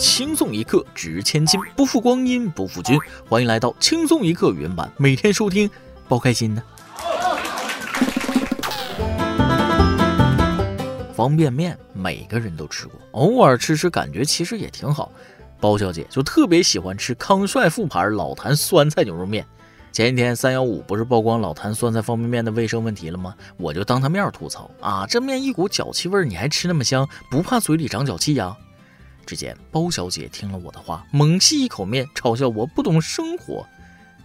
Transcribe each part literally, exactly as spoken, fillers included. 轻松一刻值千金，不负光阴不负君。欢迎来到轻松一刻原版，每天收听，包开心的。方便面每个人都吃过，偶尔吃吃感觉其实也挺好。包小姐就特别喜欢吃康帅副盘老坛酸菜牛肉面。前几天三一五不是曝光老坛酸菜方便面的卫生问题了吗？我就当他面吐槽啊，这面一股脚气味，你还吃那么香，不怕嘴里长脚气呀？只见包小姐听了我的话，猛吸一口面，嘲笑我不懂生活。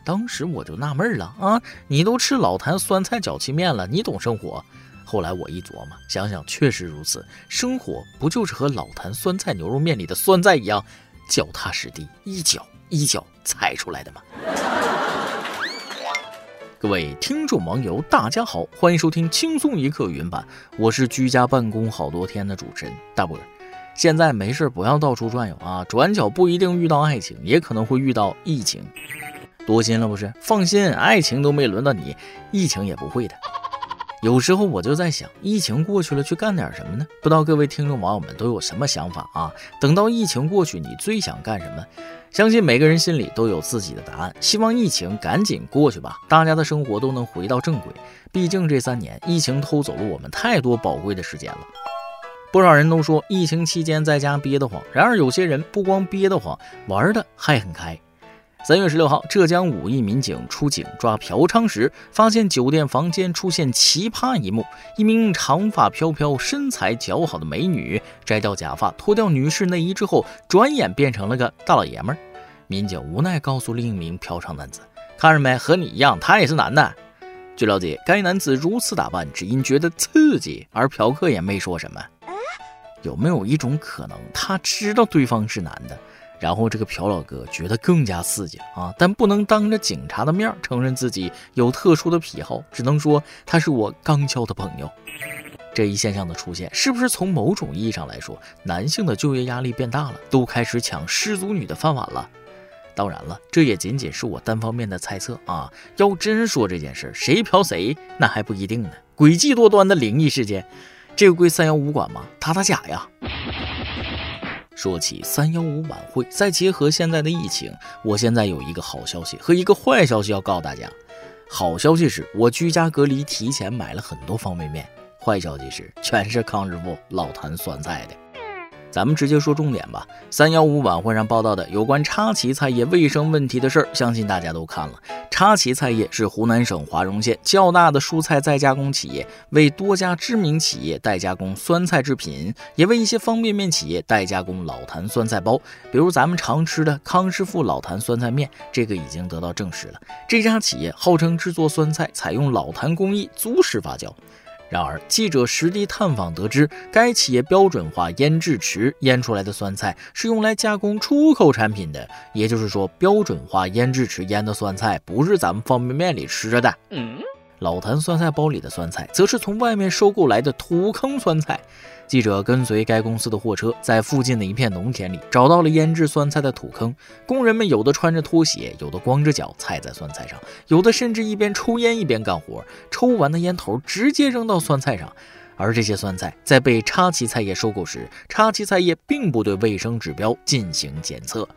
当时我就纳闷了啊，你都吃老坛酸菜脚气面了，你懂生活？后来我一琢磨，想想确实如此，生活不就是和老坛酸菜牛肉面里的酸菜一样，脚踏实地，一脚一脚踩出来的吗？各位听众网友大家好，欢迎收听轻松一刻云版，我是居家办公好多天的主持人大波儿。现在没事不要到处转悠啊，转角不一定遇到爱情，也可能会遇到疫情。多心了不是？放心，爱情都没轮到你，疫情也不会的。有时候我就在想，疫情过去了去干点什么呢？不知道各位听众网友们都有什么想法啊？等到疫情过去，你最想干什么？相信每个人心里都有自己的答案，希望疫情赶紧过去吧，大家的生活都能回到正轨。毕竟这三年疫情偷走了我们太多宝贵的时间了。不少人都说疫情期间在家憋得慌，然而有些人不光憋得慌，玩的还很开。三月十六号，浙江武义民警出警抓嫖娼时，发现酒店房间出现奇葩一幕，一名长发飘飘、身材姣好的美女摘掉假发，脱掉女士内衣之后，转眼变成了个大老爷们儿。民警无奈告诉另一名嫖娼男子，看着没，和你一样，他也是男的。据了解，该男子如此打扮只因觉得刺激，而嫖客也没说什么。有没有一种可能，他知道对方是男的，然后这个朴老哥觉得更加刺激了啊，但不能当着警察的面承认自己有特殊的癖好，只能说他是我刚交的朋友。这一现象的出现，是不是从某种意义上来说，男性的就业压力变大了，都开始抢失足女的饭碗了？当然了，这也仅仅是我单方面的猜测啊，要真说这件事，谁嫖谁那还不一定呢。诡计多端的灵异事件，这个归三一五管吗？打打假呀。说起三一五晚会，再结合现在的疫情，我现在有一个好消息和一个坏消息要告诉大家。好消息是我居家隔离提前买了很多方便面，坏消息是全是康师傅老坛酸菜的。咱们直接说重点吧，三一五晚会上报道的有关插旗菜业卫生问题的事儿，相信大家都看了。插旗菜业是湖南省华容县较大的蔬菜再加工企业，为多家知名企业代加工酸菜制品，也为一些方便面企业代加工老坛酸菜包，比如咱们常吃的康师傅老坛酸菜面，这个已经得到证实了。这家企业号称制作酸菜采用老坛工艺足式发酵，然而记者实地探访得知，该企业标准化腌制池腌出来的酸菜是用来加工出口产品的，也就是说标准化腌制池腌的酸菜不是咱们方便面里吃着的。嗯，老坛酸菜包里的酸菜则是从外面收购来的土坑酸菜。记者跟随该公司的货车，在附近的一片农田里找到了腌制酸菜的土坑，工人们有的穿着拖鞋，有的光着脚踩在酸菜上，有的甚至一边抽烟一边干活，抽完的烟头直接扔到酸菜上。而这些酸菜在被插旗菜业收购时，插旗菜业并不对卫生指标进行检测。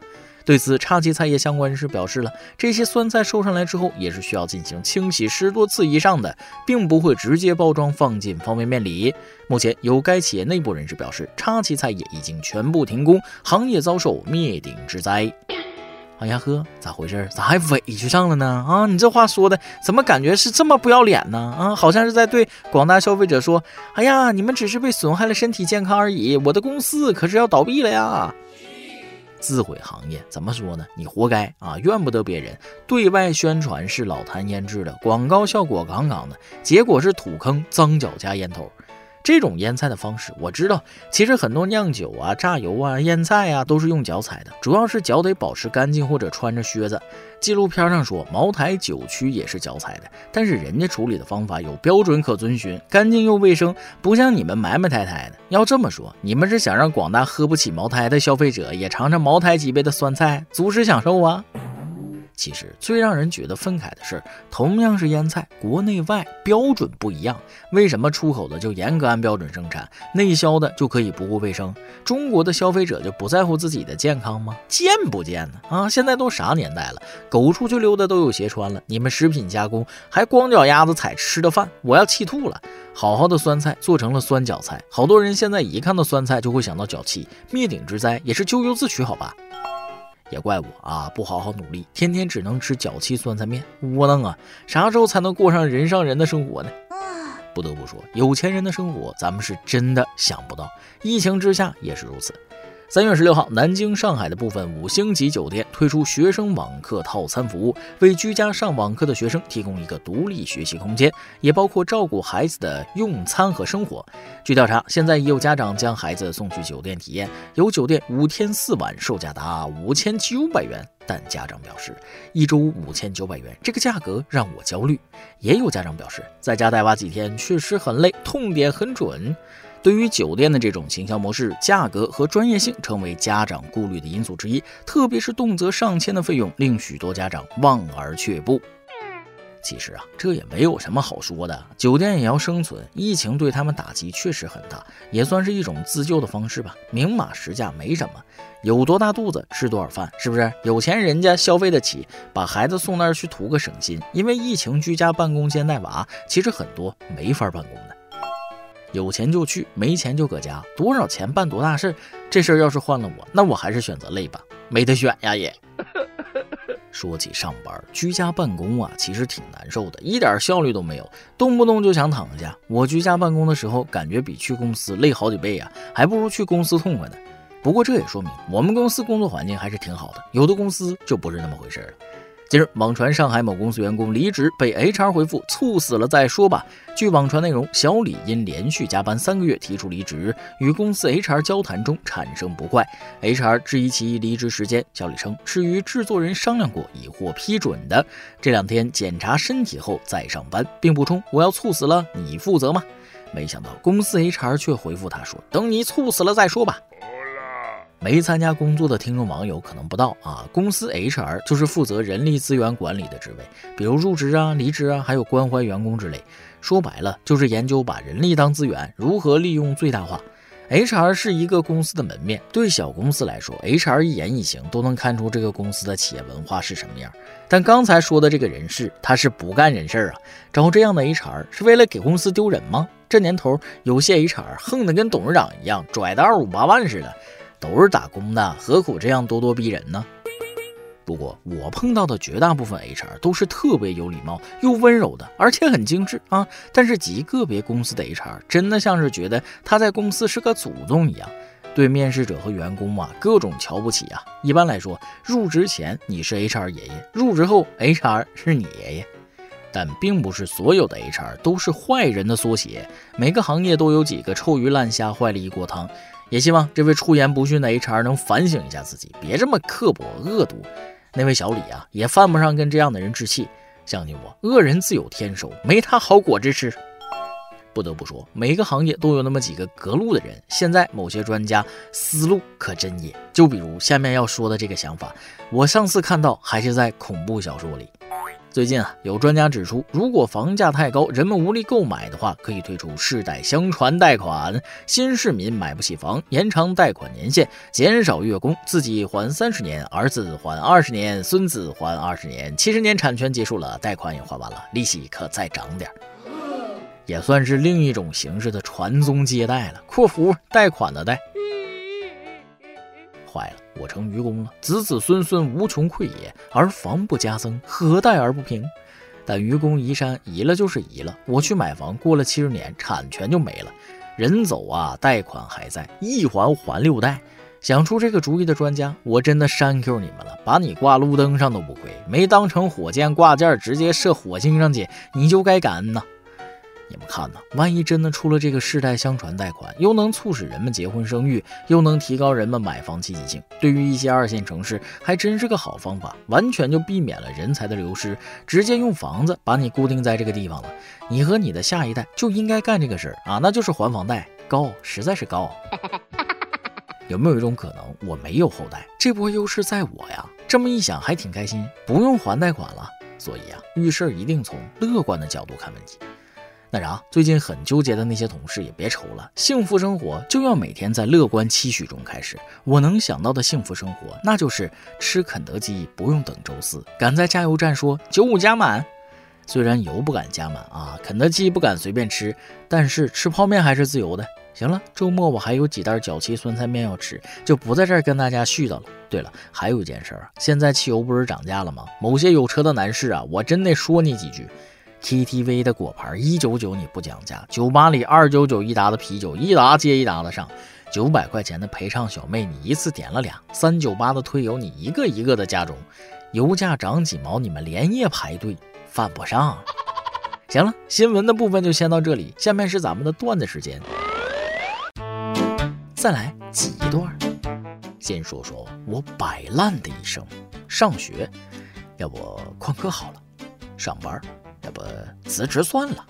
对此，插旗菜业相关人士表示了，这些酸菜收上来之后也是需要进行清洗十多次以上的，并不会直接包装放进方便面里。目前有该企业内部人士表示，插旗菜业已经全部停工，行业遭受灭顶之灾。哎呀呵，咋回事？咋还委屈上了呢？啊，你这话说的怎么感觉是这么不要脸呢？啊，好像是在对广大消费者说，哎呀，你们只是被损害了身体健康而已，我的公司可是要倒闭了呀。自毁行业怎么说呢？你活该啊，怨不得别人。对外宣传是老坛腌制的，广告效果杠杠的，结果是土坑、脏脚加烟头。这种腌菜的方式我知道，其实很多酿酒啊、榨油啊、腌菜啊都是用脚踩的，主要是脚得保持干净或者穿着靴子。纪录片上说茅台酒曲也是脚踩的，但是人家处理的方法有标准可遵循，干净又卫生，不像你们埋埋汰汰的。要这么说，你们是想让广大喝不起茅台的消费者也尝尝茅台级别的酸菜，足时享受啊。其实最让人觉得愤慨的是，同样是腌菜，国内外标准不一样，为什么出口的就严格按标准生产，内销的就可以不顾卫生？中国的消费者就不在乎自己的健康吗？贱不贱呢？啊，现在都啥年代了，狗出去溜达都有鞋穿了，你们食品加工还光脚丫子踩吃的饭，我要气吐了！好好的酸菜做成了酸脚菜，好多人现在一看到酸菜就会想到脚气，灭顶之灾也是咎由自取，好吧？也怪我啊，不好好努力，天天只能吃脚气酸菜面，窝囊啊！啥时候才能过上人上人的生活呢？不得不说，有钱人的生活咱们是真的想不到，疫情之下也是如此。三月十六号，南京、上海的部分五星级酒店推出学生网课套餐服务，为居家上网课的学生提供一个独立学习空间，也包括照顾孩子的用餐和生活。据调查，现在也有家长将孩子送去酒店体验，有酒店五天四晚售价达五千九百元。但家长表示，一周五千九百元这个价格让我焦虑。也有家长表示，在家带娃几天确实很累，痛点很准。对于酒店的这种行销模式，价格和专业性成为家长顾虑的因素之一，特别是动辄上千的费用，令许多家长望而却步。其实啊，这也没有什么好说的，酒店也要生存，疫情对他们打击确实很大，也算是一种自救的方式吧，明码实价没什么，有多大肚子吃多少饭，是不是？有钱人家消费得起，把孩子送那儿去图个省心，因为疫情居家办公兼带娃，其实很多没法办公的。有钱就去，没钱就搁家，多少钱办多大事，这事儿要是换了我，那我还是选择累吧，没得选呀也。说起上班，居家办公啊，其实挺难受的，一点效率都没有，动不动就想躺下。我居家办公的时候，感觉比去公司累好几倍啊，还不如去公司痛快呢。不过这也说明我们公司工作环境还是挺好的，有的公司就不是那么回事了。近日，网传上海某公司员工离职被 H R 回复猝死了再说吧。据网传内容，小李因连续加班三个月提出离职，与公司 H R 交谈中产生不快， H R 质疑其离职时间。小李称是与制作人商量过，已获批准的，这两天检查身体后再上班，并补充我要猝死了，你负责吗？没想到公司 H R 却回复他说，等你猝死了再说吧。没参加工作的听众网友可能不知道啊，公司 H R 就是负责人力资源管理的职位，比如入职啊、离职啊，还有关怀员工之类。说白了，就是研究把人力当资源，如何利用最大化。H R 是一个公司的门面，对小公司来说 ，H R 一言一行都能看出这个公司的企业文化是什么样。但刚才说的这个人事，他是不干人事啊，找这样的 H R 是为了给公司丢人吗？这年头，有些 H R 横得跟董事长一样，拽的二五八万似的。都是打工的，何苦这样咄咄逼人呢？不过我碰到的绝大部分 H R 都是特别有礼貌又温柔的，而且很精致啊。但是极个别公司的 H R 真的像是觉得他在公司是个祖宗一样，对面试者和员工啊各种瞧不起啊。一般来说，入职前你是 H R 爷爷，入职后 H R 是你爷爷。但并不是所有的 H R 都是坏人的缩写，每个行业都有几个臭鱼烂虾坏了一锅汤。也希望这位出言不逊的 H R 能反省一下自己，别这么刻薄恶毒。那位小李啊，也犯不上跟这样的人置气，相信我，恶人自有天收，没他好果子吃。不得不说，每个行业都有那么几个隔路的人，现在某些专家思路可真野，就比如下面要说的这个想法，我上次看到还是在恐怖小说里。最近啊，有专家指出，如果房价太高，人们无力购买的话，可以推出世代相传贷款，新市民买不起房，延长贷款年限，减少月供，自己还三十年，儿子还二十年，孙子还二十年，七十年产权结束了，贷款也还完了，利息可再涨点，也算是另一种形式的传宗接代了。（括弧贷款的贷）坏了，我成愚公了，子子孙孙无穷匮也，而房不加增，何待而不平？但愚公移山，移了就是移了，我去买房，过了七十年，产权就没了，人走啊，贷款还在，一还还六代。想出这个主意的专家，我真的删 Q 你们了，把你挂路灯上都不亏，没当成火箭挂件直接射火星上去，你就该感恩呐。你们看呢、啊？万一真的出了这个世代相传贷款，又能促使人们结婚生育，又能提高人们买房积极性，对于一些二线城市还真是个好方法，完全就避免了人才的流失，直接用房子把你固定在这个地方了。你和你的下一代就应该干这个事儿啊，那就是还房贷，高，实在是高。有没有一种可能，我没有后代，这波优势在我呀？这么一想还挺开心，不用还贷款了。所以啊，遇事一定从乐观的角度看问题。那啥，最近很纠结的那些同事也别愁了，幸福生活就要每天在乐观期许中开始。我能想到的幸福生活，那就是吃肯德基不用等周四，赶在加油站说九五加满。虽然油不敢加满啊，肯德基不敢随便吃，但是吃泡面还是自由的。行了，周末我还有几袋脚气酸菜面要吃，就不在这儿跟大家絮叨了。对了，还有一件事儿，现在汽油不是涨价了吗？某些有车的男士啊，我真得说你几句。K T V 的果盘一百九十九你不讲价，酒吧里二百九十九一打的啤酒一打接一打的上，九百块钱的陪唱小妹你一次点了俩，三百九十八的推油你一个一个的加重，油价涨几毛你们连夜排队，犯不上。行了，新闻的部分就先到这里，下面是咱们的段子时间。再来挤一段。先说说我摆烂的一生，上学，要不旷课好了，上班，要不辞职算了，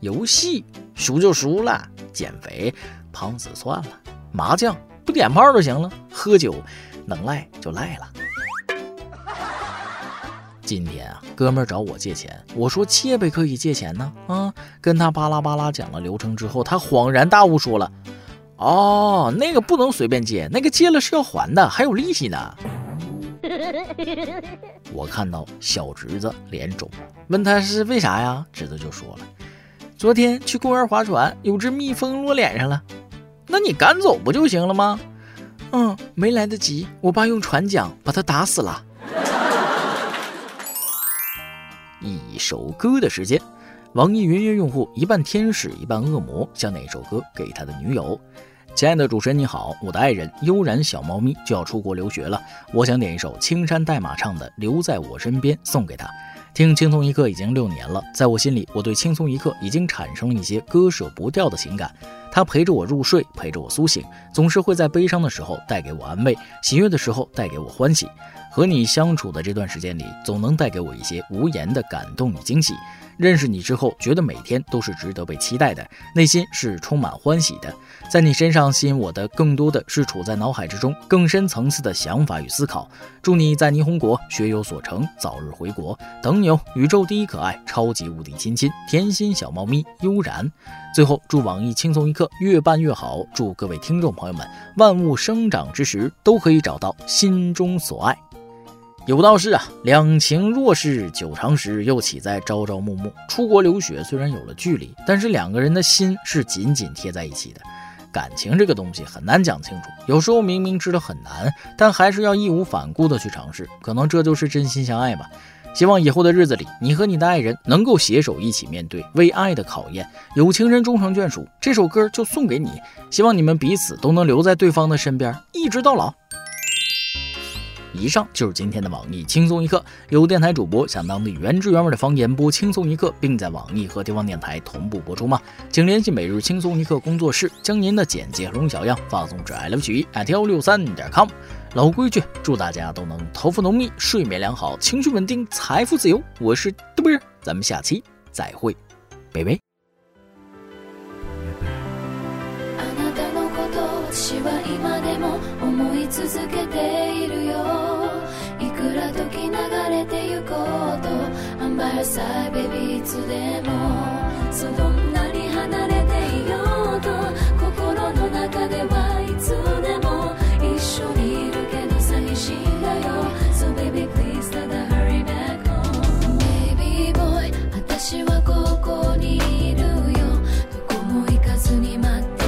游戏熟就熟了，减肥胖子算了，麻将不点炮就行了，喝酒能赖就赖了。今天啊，哥们儿找我借钱，我说借呗可以借钱呢，啊，跟他巴拉巴拉讲了流程之后，他恍然大悟说了，哦，那个不能随便借，那个借了是要还的，还有利息呢。我看到小侄子脸肿，问他是为啥呀？侄子就说了，昨天去公园划船，有只蜜蜂落脸上了。那你赶走不就行了吗？嗯，没来得及，我爸用船桨把它打死了。一首歌的时间。网易云音乐用户一半天使一半恶魔将哪首歌给他的女友？亲爱的主持人你好，我的爱人悠然小猫咪就要出国留学了，我想点一首青山代码唱的《留在我身边》送给他。听轻松一刻已经六年了，在我心里我对轻松一刻已经产生了一些割舍不掉的情感，它陪着我入睡，陪着我苏醒，总是会在悲伤的时候带给我安慰，喜悦的时候带给我欢喜。和你相处的这段时间里，总能带给我一些无言的感动与惊喜。认识你之后，觉得每天都是值得被期待的，内心是充满欢喜的。在你身上吸引我的，更多的是处在脑海之中更深层次的想法与思考。祝你在霓虹国学有所成，早日回国。等牛，宇宙第一可爱，超级无敌亲亲，甜心小猫咪悠然。最后，祝网易轻松一刻越办越好，祝各位听众朋友们，万物生长之时都可以找到心中所爱。有道是啊，两情若是久长时，又岂在朝朝暮暮。出国留学虽然有了距离，但是两个人的心是紧紧贴在一起的。感情这个东西很难讲清楚，有时候明明知道很难，但还是要义无反顾的去尝试，可能这就是真心相爱吧。希望以后的日子里，你和你的爱人能够携手一起面对为爱的考验，有情人终成眷属，这首歌就送给你，希望你们彼此都能留在对方的身边，一直到老。以上就是今天的网易轻松一刻，有电台主播想当地原汁原味的方言播轻松一刻，并在网易和地方电台同步播出吗？请联系每日轻松一刻工作室，将您的简介和录音小样发送至 i love q i at 一六三点 com。老规矩，祝大家都能头发浓密，睡眠良好，情绪稳定，财富自由。我是嘚啵，咱们下期再会，拜拜。私は今でも思い続けているよ、いくら時流れてゆこうと I'm by your side baby いつでも、そんなに離れていようと心の中ではいつでも一緒にいるけど寂しいんだよ So baby please ただ hurry back home Baby boy 私はここにいるよ、どこも行かずに待って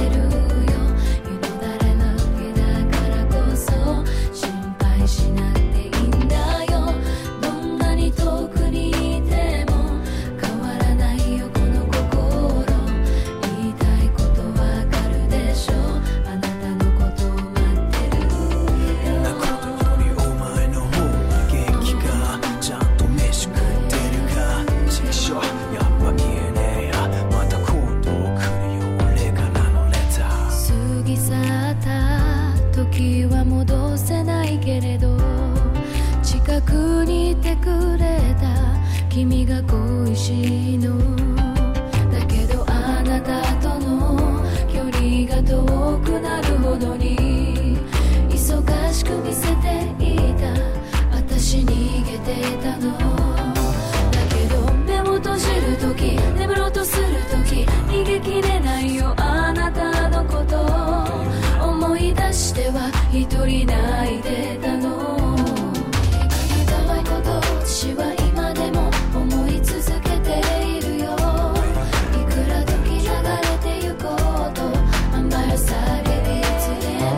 君が恋しいのだけどあなたとの距離が遠くなるほどに忙しく見せていた一人泣いてたの限りないこと私は今でも思い続けているよいくら時流れてゆこうと甘やされていつでも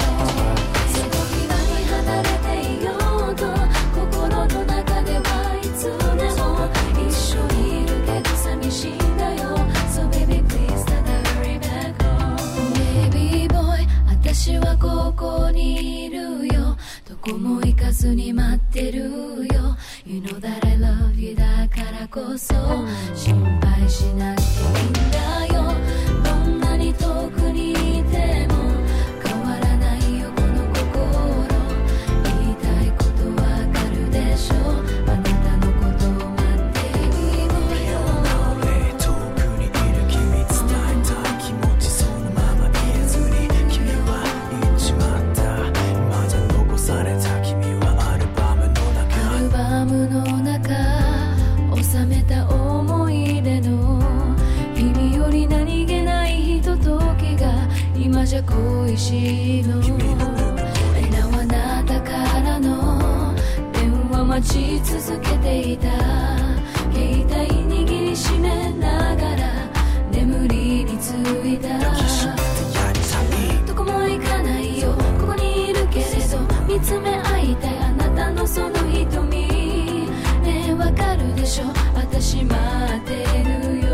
瀬戸際に離れていようと心の中ではいつでも一緒にいるけど寂しいんだよ So baby please don't hurry back home Baby boy 私はここにいるよどこも行かずに待ってるよ You know that I love you だからこそ心配しなくていいんだよどんなに遠くにいても変わらないよこの心言いたいことわかるでしょあなたのことを待っている俺遠くにいる君伝えたい気持ちそのまま言えずに君は行っちまった今じゃ残された君はアルバムの中アルバムの中収めた思い出の君より何気ないひとときが今じゃ恋しいのなおあなたからの電話待ち続けていた携帯握りしめながら眠りについたどこも行かないよここにいるけれど見つめ合いたいあなたのその瞳ねえわかるでしょ私待ってるよ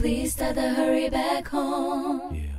Please, Dada, hurry back home. Yeah.